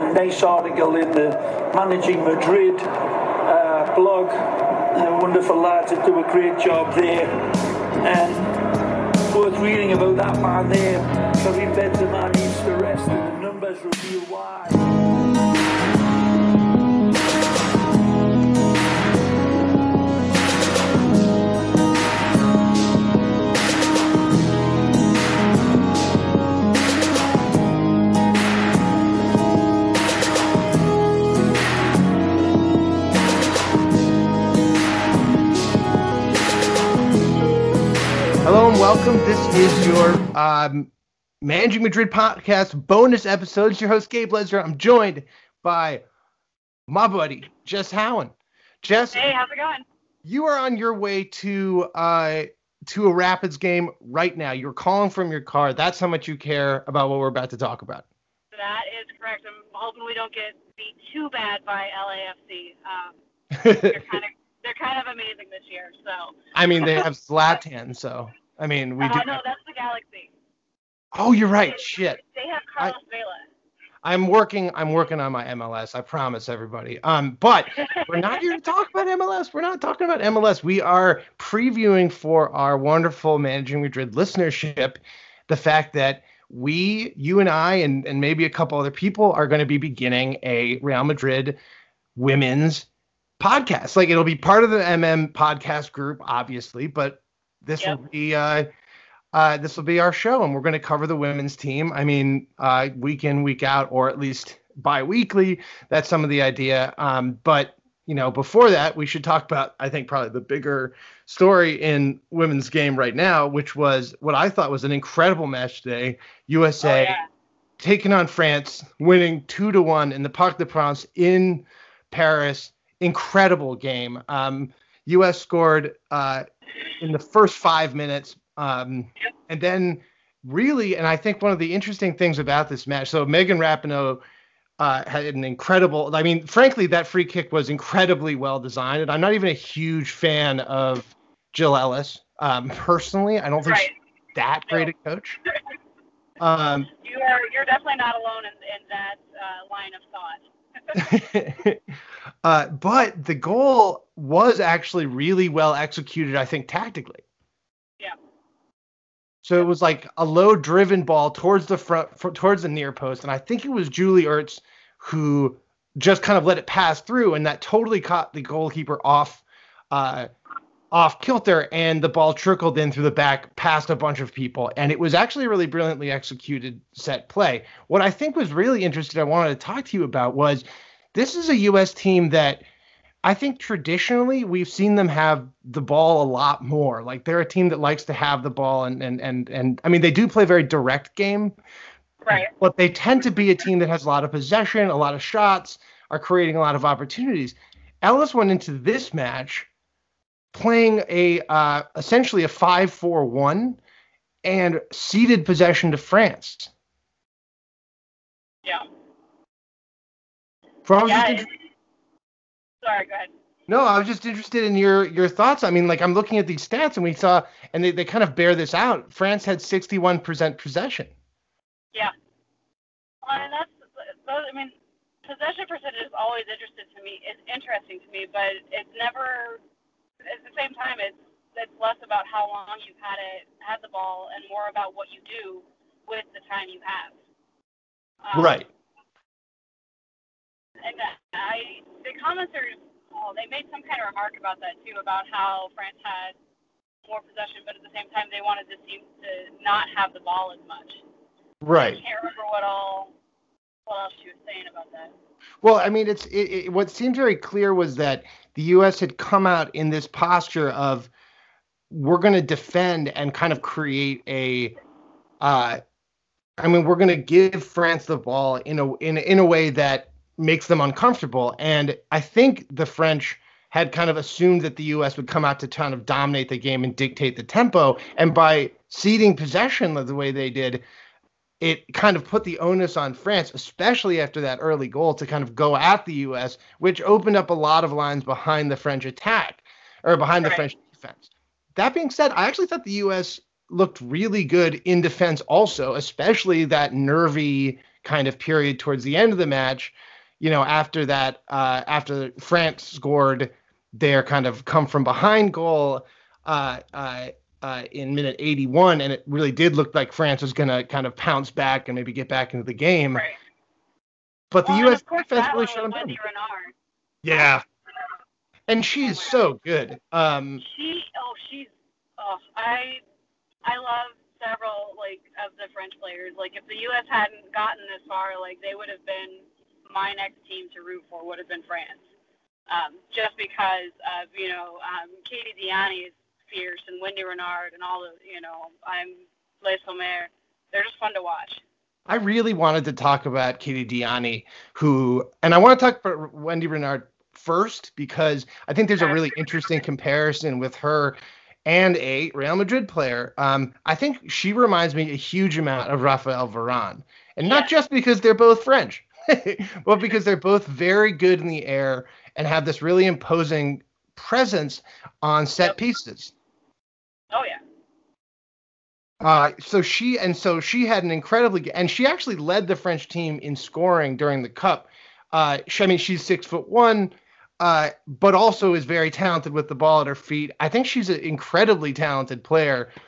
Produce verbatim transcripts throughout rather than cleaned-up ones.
Nice article in the Managing Madrid uh, blog. The wonderful lads that do a great job there, and it's worth reading about that man there. Karim Benzema needs the rest, and the numbers reveal why. Hello and welcome. This is your um, Managing Madrid podcast bonus episode. It's your host, Gabe Lezra. I'm joined by my buddy, Jess Houwen. Jess, hey, how's it going? You are on your way to uh, to a Rapids game right now. You're calling from your car. That's how much you care about what we're about to talk about. That is correct. I'm hoping we don't get beat too bad by L A F C. Um, they're kind of they're kind of amazing this year. So I mean, they have Zlatan, so. I mean, we uh, do. No, have... that's the Galaxy. Oh, you're right. They, Shit. They have Carlos Vela. I'm working. I'm working on my M L S. I promise everybody. Um, but we're not here to talk about M L S. We're not talking about M L S. We are previewing for our wonderful Managing Madrid listenership the fact that we, you and I, and and maybe a couple other people are going to be beginning a Real Madrid women's podcast. Like it'll be part of the M M podcast group, obviously, but. This yep. will be uh, uh, this will be our show, and we're going to cover the women's team. I mean, uh, week in, week out, or at least bi-weekly. That's some of the idea. Um, but, you know, before that, we should talk about, I think, probably the bigger story in women's game right now, which was what I thought was an incredible match today. U S A oh, yeah. taking on France, winning two to one in the Parc des Princes in Paris. Incredible game. Um, U S scored uh, in the first five minutes. Um, yep. And then really, and I think one of the interesting things about this match, so Megan Rapinoe uh, had an incredible, I mean, frankly, that free kick was incredibly well designed. And I'm not even a huge fan of Jill Ellis. Um, personally, I don't think right. she's that no. great a coach. Um, you are, you're definitely not alone in, in that uh, line of thought. uh, but the goal was actually really well executed, I think, tactically. Yeah. So yeah. It was like a low-driven ball towards the front, for, towards the near post, and I think it was Julie Ertz who just kind of let it pass through, and that totally caught the goalkeeper off, uh, off kilter, and the ball trickled in through the back, past a bunch of people, and it was actually a really brilliantly executed set play. What I think was really interesting I wanted to talk to you about was this is a U S team that I think traditionally we've seen them have the ball a lot more. Like they're a team that likes to have the ball, and and and, and I mean, they do play a very direct game, right? But they tend to be a team that has a lot of possession, a lot of shots, are creating a lot of opportunities. Ellis went into this match playing a uh, essentially a five four one and ceded possession to France. Yeah. Probably yeah inter- Sorry, go ahead. No, I was just interested in your your thoughts. I mean, like I'm looking at these stats, and we saw, and they, they kind of bear this out. France had sixty-one percent possession. Yeah. Well, and that's, those, I mean, possession percentage is always interesting to me. It's interesting to me, but it's never. At the same time, it's it's less about how long you've had it, had the ball, and more about what you do with the time you have. Um, right. And I, the commenters, oh, they made some kind of remark about that too, about how France had more possession, but at the same time, they wanted this team to not have the ball as much. Right. I can't remember what all what else she was saying about that. Well, I mean, it's it, it, what seemed very clear was that the U S had come out in this posture of we're going to defend and kind of create a, uh, I mean, we're going to give France the ball in a in in a way that makes them uncomfortable. And I think the French had kind of assumed that the U S would come out to kind of dominate the game and dictate the tempo. And by ceding possession the way they did, it kind of put the onus on France, especially after that early goal, to kind of go at the U S, which opened up a lot of lines behind the French attack or behind right. the French defense. That being said, I actually thought the U S looked really good in defense also, especially that nervy kind of period towards the end of the match, you know, after that, uh, after France scored their kind of come from behind goal uh, uh, uh, in minute eighty-one. And it really did look like France was going to kind of pounce back and maybe get back into the game. Right. But the well, U S defense really shut them down. Yeah. And she's so good. Um, she, oh, she's, oh, I, I love several, like, of the French players. Like, if the U S hadn't gotten this far, like, they would have been, my next team to root for would have been France. Um, just because of, you know, um, Kadi Diani is fierce, and Wendy Renard, and all of, you know, I'm Les Homers. They're just fun to watch. I really wanted to talk about Kadi Diani, who, and I want to talk about Wendy Renard first, because I think there's a really interesting comparison with her and a Real Madrid player. Um, I think she reminds me a huge amount of Rafael Varane, and not just because they're both French, but because they're both very good in the air and have this really imposing presence on set pieces. Oh, yeah. Uh, so she and so she had an incredibly and she actually led the French team in scoring during the cup. Uh, she, I mean, she's six foot one, uh, but also is very talented with the ball at her feet. I think she's an incredibly talented player. Oh,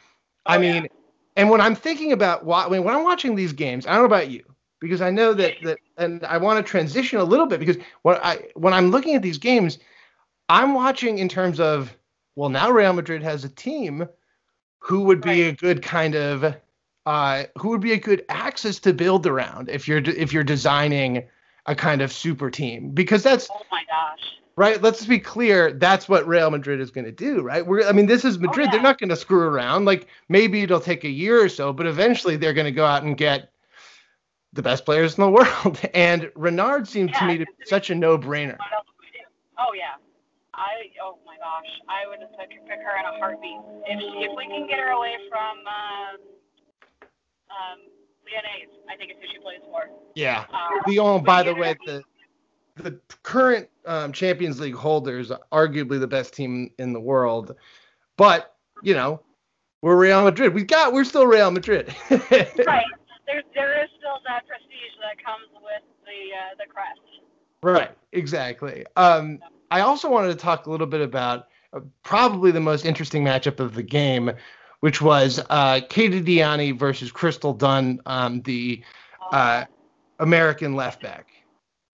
I mean, yeah. And when I'm thinking about why, when, when I'm watching these games, I don't know about you, because I know that, that and I want to transition a little bit, because when I when I'm looking at these games, I'm watching in terms of, well, now Real Madrid has a team who would be a good kind of, uh, who would be a good axis to build around if you're if you're designing a kind of super team, because that's, oh my gosh, right? Let's be clear, that's what Real Madrid is going to do, right? We're, I mean, this is Madrid. Oh, yeah. They're not going to screw around. Like, maybe it'll take a year or so, but eventually they're going to go out and get the best players in the world. And Renard seemed yeah, to me to be such a no-brainer. Oh yeah. I, oh my gosh, I would just pick her in a heartbeat. If she, if we can get her away from um, um, Leonese, I think it's who she plays for. Yeah. Um, the all, by the way, the the current um, Champions League holders are arguably the best team in the world, but you know, we're Real Madrid. We got, we're still Real Madrid. Right. There, there is still that prestige that comes with the uh, the crest. Right. Exactly. Um. So. I also wanted to talk a little bit about uh, probably the most interesting matchup of the game, which was uh, Kadi Diani versus Crystal Dunn, um, the uh, American left back.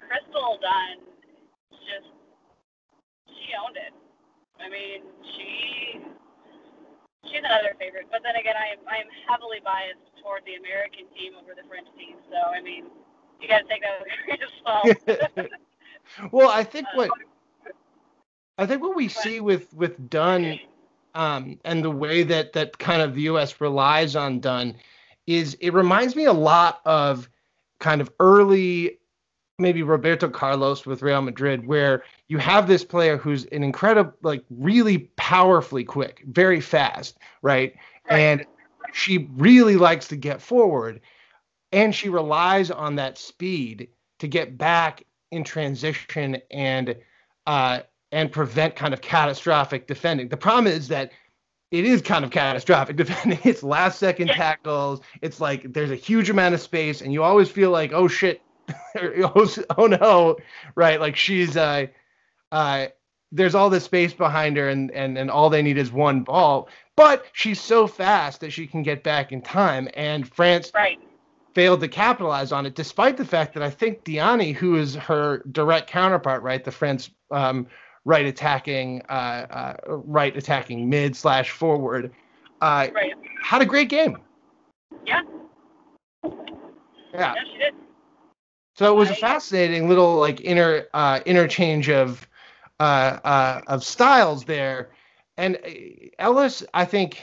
Crystal Dunn, just, she owned it. I mean, she she's another favorite. But then again, I am, I am heavily biased toward the American team over the French team. So, I mean, you got to take that with a grain of salt. Well, I think what... I think what we see with, with Dunn um, and the way that, that kind of the U S relies on Dunn is it reminds me a lot of kind of early, maybe Roberto Carlos with Real Madrid, where you have this player who's an incredible, like really powerfully quick, very fast, right? And she really likes to get forward, and she relies on that speed to get back in transition and, uh, and prevent kind of catastrophic defending. The problem is that it is kind of catastrophic defending. It's last second yeah. tackles. It's like there's a huge amount of space, and you always feel like, oh shit, oh, oh no, right? Like she's, uh, uh, there's all this space behind her, and, and, and all they need is one ball. But she's so fast that she can get back in time, and France right. failed to capitalize on it, despite the fact that I think Diani, who is her direct counterpart, right, the French um, right attacking, uh, uh, right attacking mid slash forward. Uh, right. Had a great game. Yeah. Yeah. She did. So it was I, a fascinating little like inner uh, interchange of uh, uh, of styles there, and Ellis, I think,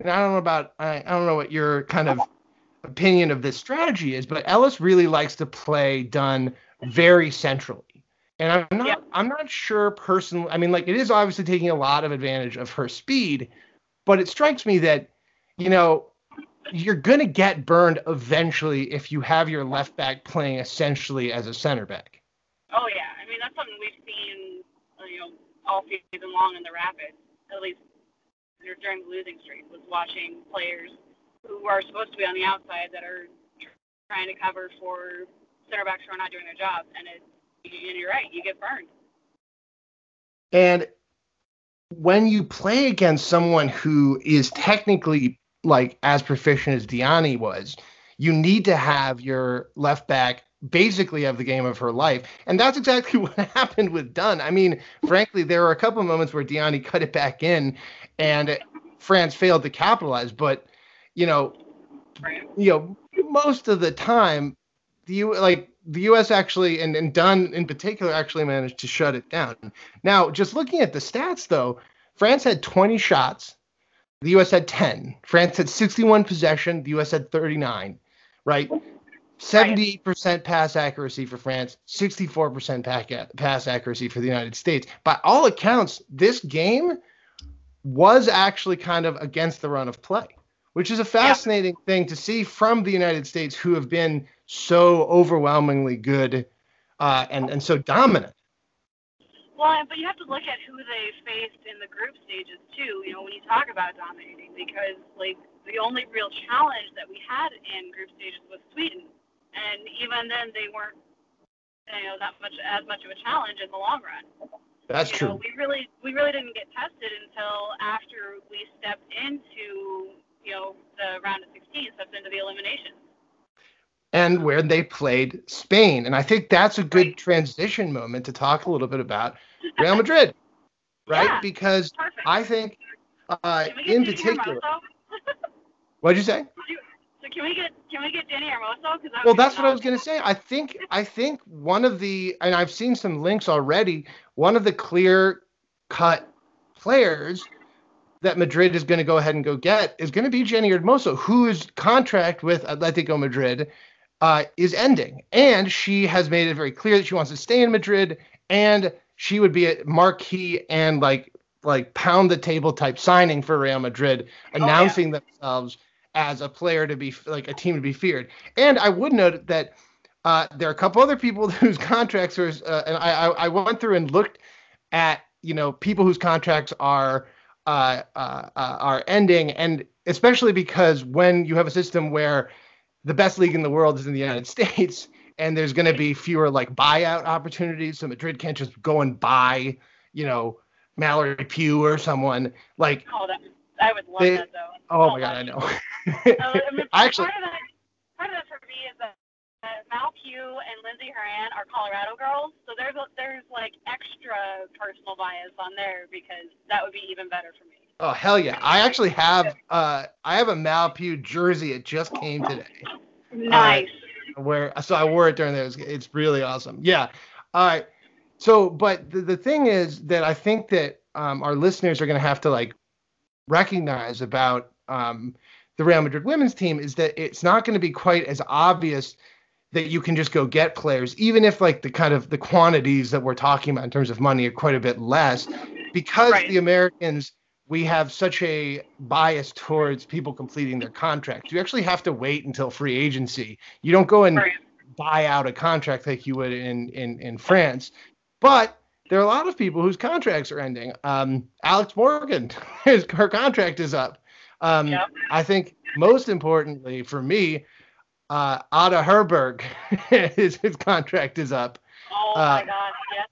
and I don't know about I, I don't know what your kind of opinion of this strategy is, but Ellis really likes to play Dunn very central. And I'm not, yeah. I'm not sure personally. I mean, like, it is obviously taking a lot of advantage of her speed, but it strikes me that, you know, you're going to get burned eventually if you have your left back playing essentially as a center back. Oh, yeah. I mean, that's something we've seen, you know, all season long in the Rapids, at least during the losing streak, was watching players who are supposed to be on the outside that are trying to cover for center backs who are not doing their jobs. And, it, and you're right, you get burned. And when you play against someone who is technically like as proficient as Diani was, you need to have your left back basically have the game of her life. And that's exactly what happened with Dunn. I mean, frankly, there were a couple of moments where Diani cut it back in and France failed to capitalize. But, you know, you know, most of the time, the U, like the U S actually, and, and Dunn in particular, actually managed to shut it down. Now, just looking at the stats, though, France had twenty shots. The U S had ten. France had sixty-one possession. The U S had thirty-nine, right? seventy-eight percent pass accuracy for France, sixty-four percent pass accuracy for the United States. By all accounts, this game was actually kind of against the run of play, which is a fascinating yeah. thing to see from the United States, who have been so overwhelmingly good uh, and, and so dominant. Well, but you have to look at who they faced in the group stages, too, you know, when you talk about dominating, because, like, the only real challenge that we had in group stages was Sweden. And even then, they weren't, you know, that much as much of a challenge in the long run. That's you true. Know, we really we really didn't get tested until after we stepped into, you know, the round of sixteen, stepped into the elimination. And where they played Spain. And I think that's a good right. transition moment to talk a little bit about Real Madrid, right? Yeah, because perfect. I think uh, in particular, what'd you say? So can we get can we get Jenny Hermoso? Well, that's what I was gonna say. I think I think one of the and I've seen some links already. One of the clear cut players that Madrid is gonna go ahead and go get is gonna be Jenny Hermoso, whose contract with Atletico Madrid uh, is ending, and she has made it very clear that she wants to stay in Madrid. And she would be a marquee and like like pound the table type signing for Real Madrid, announcing oh, yeah. themselves as a player to be like a team to be feared. And I would note that uh, there are a couple other people whose contracts are. Uh, and I, I went through and looked at you know people whose contracts are uh, uh, are ending, and especially because when you have a system where the best league in the world is in the United States. And there's going to be fewer like buyout opportunities. So Madrid can't just go and buy, you know, Mallory Pugh or someone like. Oh, that, I would love they, that though. Oh, oh my God, I know. I mean, actually, part of, that, part of that for me is that uh, Mal Pugh and Lindsay Horan are Colorado girls, so there's there's like extra personal bias on there because that would be even better for me. Oh hell yeah! I actually have uh I have a Mal Pugh jersey. It just came today. Nice. Uh, Where so I wore it during there. It's, it's really awesome. Yeah. All right. So, but the, the thing is that I think that um, our listeners are going to have to like recognize about um, the Real Madrid women's team is that it's not going to be quite as obvious that you can just go get players, even if like the kind of the quantities that we're talking about in terms of money are quite a bit less, because right. the Americans, we have such a bias towards people completing their contracts. You actually have to wait until free agency. You don't go and right. buy out a contract like you would in, in, in France. But there are a lot of people whose contracts are ending. Um, Alex Morgan, his, her contract is up. Um, yep. I think most importantly for me, uh, Ada Hegerberg, his, his contract is up. Oh, uh, my God. Yes.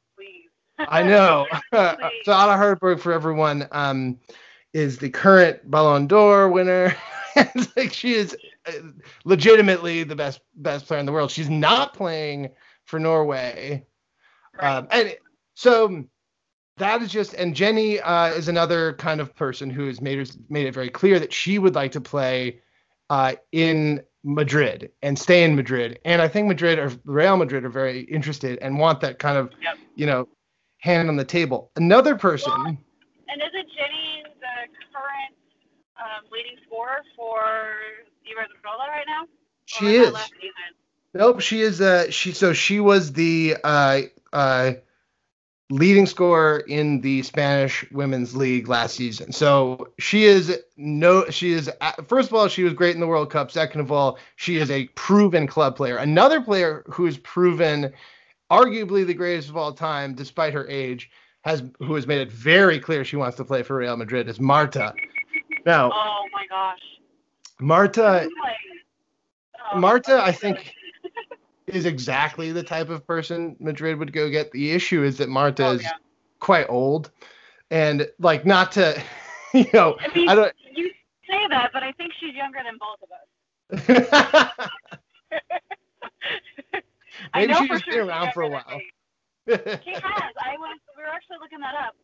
I know. Uh, so Ada Hegerberg, for everyone, um, is the current Ballon d'Or winner. It's like she is legitimately the best best player in the world. She's not playing for Norway, right. um, and so that is just. And Jenny uh, is another kind of person who has made her, made it very clear that she would like to play uh, in Madrid and stay in Madrid. And I think Madrid or Real Madrid are very interested and want that kind of, yep. you know. hand on the table. Another person. Well, and isn't Jenny the current um, leading scorer for Iberdrola right now? She is. Nope, she is. Uh, she so she was the uh, uh, leading scorer in the Spanish Women's League last season. So she is no. She is first of all, she was great in the World Cup. Second of all, she is a proven club player. Another player who is proven. Arguably the greatest of all time, despite her age, has who has made it very clear she wants to play for Real Madrid is Marta. Now, oh my gosh, Marta. Like, Marta, I think, is exactly the type of person Madrid would go get. The issue is that Marta oh, is yeah. quite old, and like not to, you know, I, mean, I don't. You say that, but I think she's younger than both of us. I Maybe know she for just sure been around for a while. She has. I was. We were actually looking that up.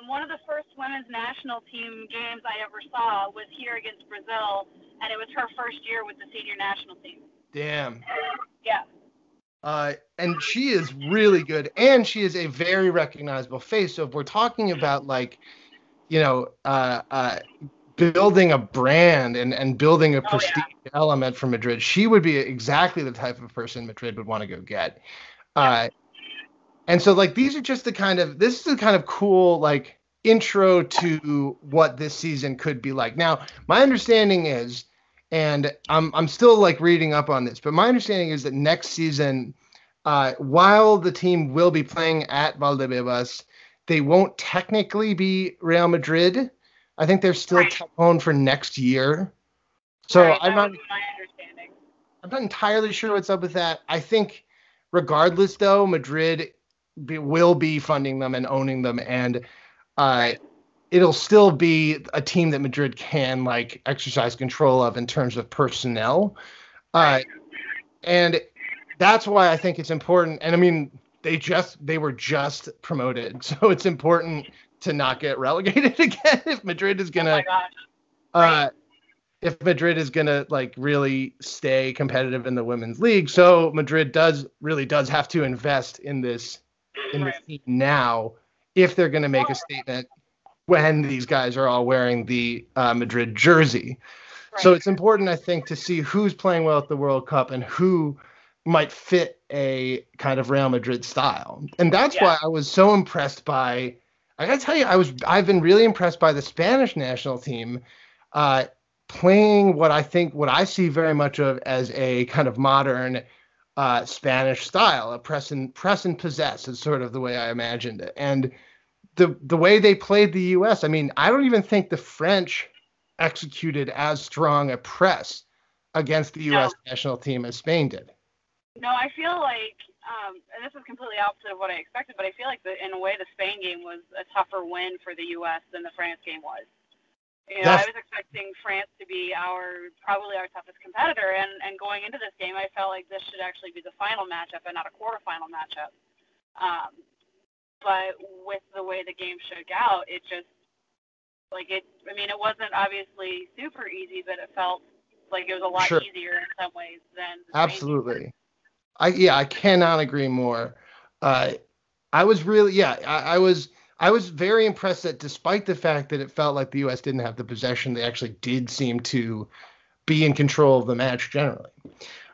Um, one of the first women's national team games I ever saw was here against Brazil, and it was her first year with the senior national team. Damn. And, yeah. Uh, and she is really good, and she is a very recognizable face. So if we're talking about, like, you know, uh, uh, building a brand and, and building a prestige oh, yeah. element for Madrid, she would be exactly the type of person Madrid would want to go get. Uh, yeah. And so, like, these are just the kind of, this is the kind of cool, like, intro to what this season could be like. Now, my understanding is, and I'm I'm still, like, reading up on this, but my understanding is that next season, uh, while the team will be playing at Valdebebas, they won't technically be Real Madrid. I think they're still right. on for next year. So right, I'm not, my understanding. I'm not entirely sure what's up with that. I think, regardless, though, Madrid Be, will be funding them and owning them, and uh, it'll still be a team that Madrid can, like, exercise control of in terms of personnel. Uh, and that's why I think it's important. And I mean, they just they were just promoted, so it's important to not get relegated again if Madrid is gonna oh uh, if Madrid is gonna like really stay competitive in the women's league. So Madrid does really does have to invest in this. in the team now if they're going to make a statement when these guys are all wearing the uh, Madrid jersey. Right. So it's important, I think, to see who's playing well at the World Cup and who might fit a kind of Real Madrid style. And that's yeah. why I was so impressed by, I got to tell you, I was, I've been really impressed by the Spanish national team uh, playing what I think, what I see very much of as a kind of modern Uh, Spanish style, a press and press and possess is sort of the way I imagined it, and the the way they played the U S. I mean, I don't even think the French executed as strong a press against the U S No. national team as Spain did. No, I feel like, um, and this is completely opposite of what I expected, but I feel like the, in a way the Spain game was a tougher win for the U S than the France game was. You know, I was expecting France to be our probably our toughest competitor, and, and going into this game, I felt like this should actually be the final matchup and not a quarterfinal matchup. Um, but with the way the game shook out, it just like it. I mean, it wasn't obviously super easy, but it felt like it was a lot sure. easier in some ways than the absolutely. I yeah, I cannot agree more. Uh, I was really yeah, I, I was. I was very impressed that despite the fact that it felt like the U S didn't have the possession, they actually did seem to be in control of the match generally.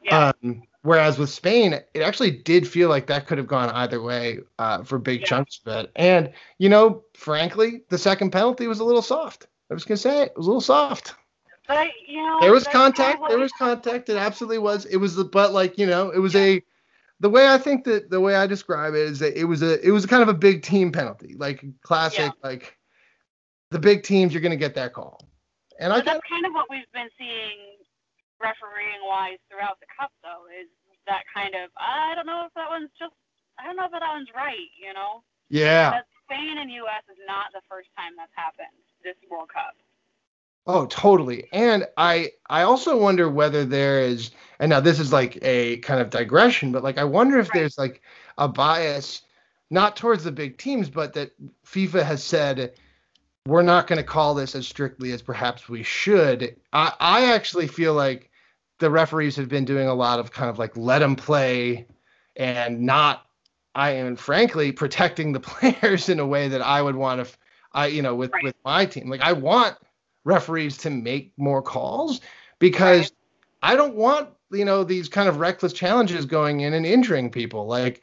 Yeah. Um, whereas with Spain, it actually did feel like that could have gone either way uh, for big yeah. chunks of it. And, you know, frankly, the second penalty was a little soft. I was going to say it. It was a little soft. But I, you know, there was contact. There was contact. It absolutely was. It was the, but like, you know, it was yeah. a, The way I think that the way I describe it is that it was a it was kind of a big team penalty, like classic, yeah. like the big teams, you're going to get that call. And but I that's kind of what we've been seeing refereeing wise throughout the cup, though, is that kind of I don't know if that one's just I don't know if that one's right, you know? Yeah. Because Spain and U S is not the first time that's happened this World Cup. Oh, totally. And I I also wonder whether there is, and now this is like a kind of digression, but like I wonder if right. there's like a bias, not towards the big teams, but that FIFA has said, we're not going to call this as strictly as perhaps we should. I, I actually feel like the referees have been doing a lot of kind of like let them play and not, I am frankly protecting the players in a way that I would want if I, you know, with, right. with my team. Like I want referees to make more calls because right. I don't want, you know, these kind of reckless challenges going in and injuring people. Like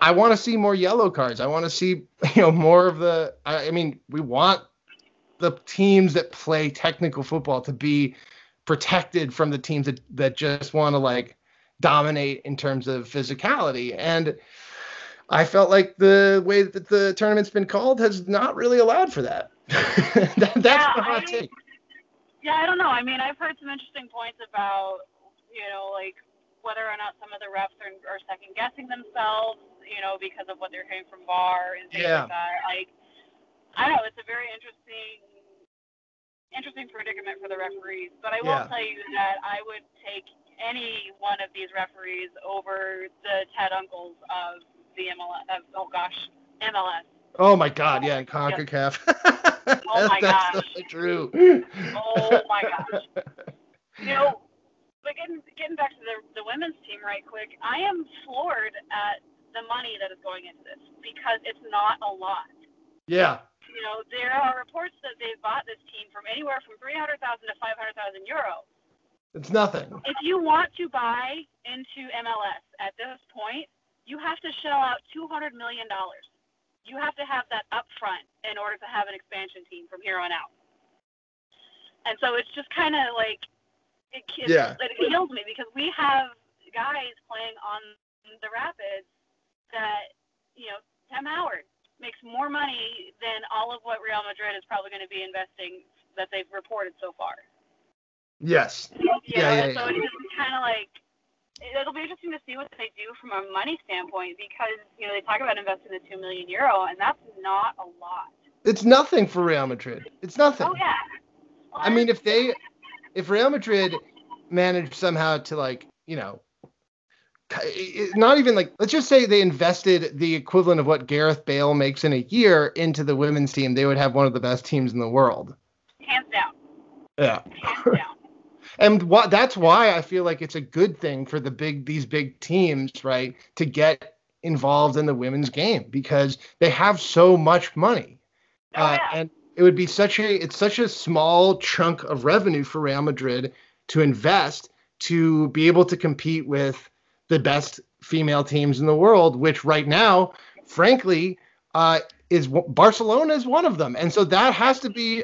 I want to see more yellow cards. I want to see, you know, more of the, I, I mean, we want the teams that play technical football to be protected from the teams that, that just want to like dominate in terms of physicality. And I felt like the way that the tournament's been called has not really allowed for that. that, that's yeah, my I, take. Yeah, I don't know. I mean, I've heard some interesting points about you know, like whether or not some of the refs are, are second guessing themselves, you know, because of what they're hearing from V A R and things yeah. like that. Like, I don't know, it's a very interesting, interesting predicament for the referees. But I yeah. will tell you that I would take any one of these referees over the Ted Uncles of the M L S. Of, oh gosh, M L S. Oh my God, yeah, and CONCACAF. Yes. Oh my that's gosh. That's true. Oh my gosh. You know, but getting getting back to the the women's team right quick, I am floored at the money that is going into this because it's not a lot. Yeah. You know, there are reports that they've bought this team from anywhere from three hundred thousand to five hundred thousand euro. It's nothing. If you want to buy into M L S at this point, you have to shell out two hundred million dollars. You have to have that up front in order to have an expansion team from here on out. And so it's just kind of like, it, it, yeah. it kills me because we have guys playing on the Rapids that, you know, Tim Howard makes more money than all of what Real Madrid is probably going to be investing that they've reported so far. Yes. You know, yeah, yeah, so yeah. it's just kind of like, it'll be interesting to see what they do from a money standpoint because, you know, they talk about investing the two million euro, and that's not a lot. It's nothing for Real Madrid. It's nothing. Oh, yeah. Well, I mean, if they, if Real Madrid managed somehow to, like, you know, not even like, let's just say they invested the equivalent of what Gareth Bale makes in a year into the women's team, they would have one of the best teams in the world. Hands down. Yeah. Hands down. And wh- that's why I feel like it's a good thing for the big these big teams, right, to get involved in the women's game because they have so much money, oh, uh, yeah. and it would be such a it's such a small chunk of revenue for Real Madrid to invest to be able to compete with the best female teams in the world, which right now, frankly, uh, is w- Barcelona is one of them, and so that has to be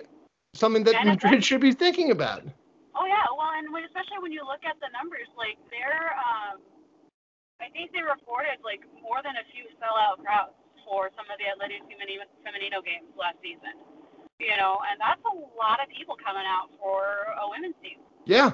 something that Madrid should be thinking about. Oh, yeah. Well, and when, especially when you look at the numbers, like, they're, um, I think they reported, like, more than a few sellout crowds for some of the Atletico Femenino games last season, you know, and that's a lot of people coming out for a women's team. Yeah.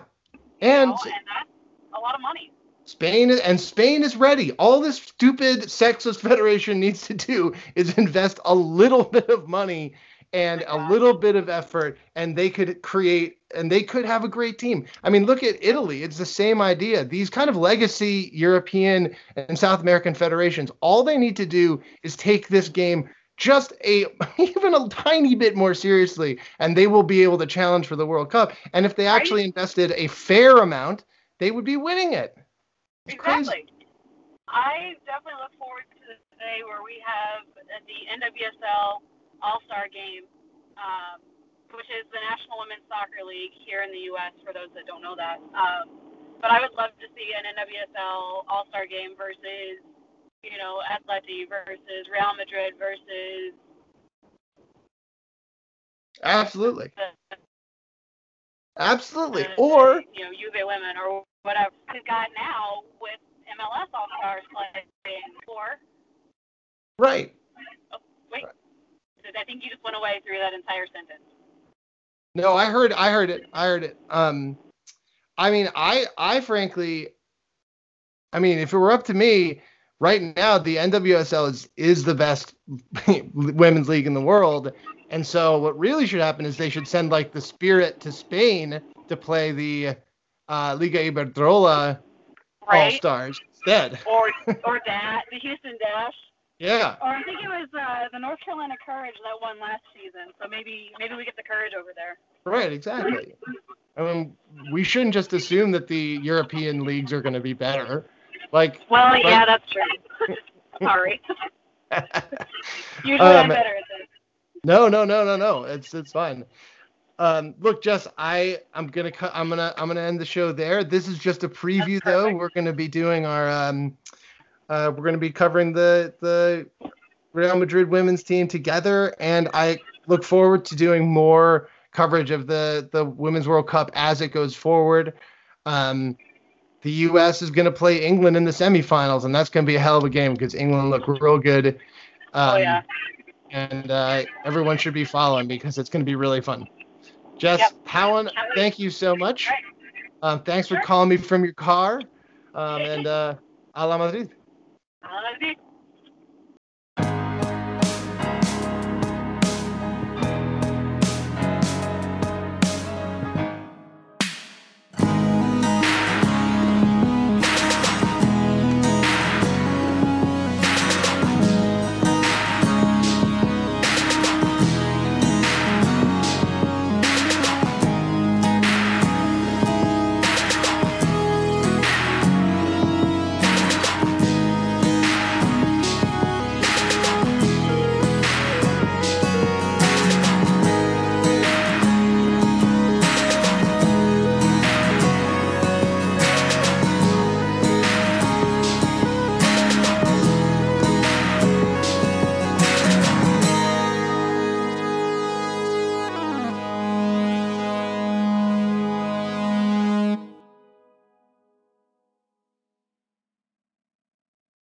And, you know, and that's a lot of money. Spain and Spain is ready. All this stupid sexist federation needs to do is invest a little bit of money and a little bit of effort, and they could create, and they could have a great team. I mean, look at Italy. It's the same idea. These kind of legacy European and South American federations, all they need to do is take this game just a even a tiny bit more seriously, and they will be able to challenge for the World Cup. And if they actually right. invested a fair amount, they would be winning it. It's exactly. Crazy. I definitely look forward to the day where we have the N W S L All-Star Game, um, which is the National Women's Soccer League here in the U S for those that don't know that. Um, but I would love to see an N W S L All-Star Game versus, you know, Atleti versus Real Madrid versus... Absolutely. The, Absolutely. The, or... You know, Juve women or whatever we've got now with M L S All-Stars playing for... Right. Oh, wait. Right. I think you just went away through that entire sentence. No, I heard, I heard it, I heard it. Um, I mean, I, I frankly, I mean, if it were up to me, right now the N W S L is is the best women's league in the world, and so what really should happen is they should send like the Spirit to Spain to play the uh, Liga Iberdrola right? All Stars instead. Or or that the Houston Dash. Yeah. Or I think it was uh, the North Carolina Courage that won last season. So maybe maybe we get the Courage over there. Right, exactly. I mean, we shouldn't just assume that the European leagues are going to be better. Like. Well, like, yeah, that's true. Sorry. Usually um, I'm better at this. No, no, no, no, no. It's it's fine. Um, look, Jess, I I'm gonna cu- I'm gonna I'm gonna end the show there. This is just a preview, though. We're gonna be doing our. Um, Uh, we're going to be covering the the Real Madrid women's team together, and I look forward to doing more coverage of the, the Women's World Cup as it goes forward. Um, the U S is going to play England in the semifinals, and that's going to be a hell of a game because England look real good. Um, oh, yeah. And uh, everyone should be following because it's going to be really fun. Jess yep. Houwen, thank you so much. Um, thanks for calling me from your car. Um, and uh, a la Madrid. A la Madrid.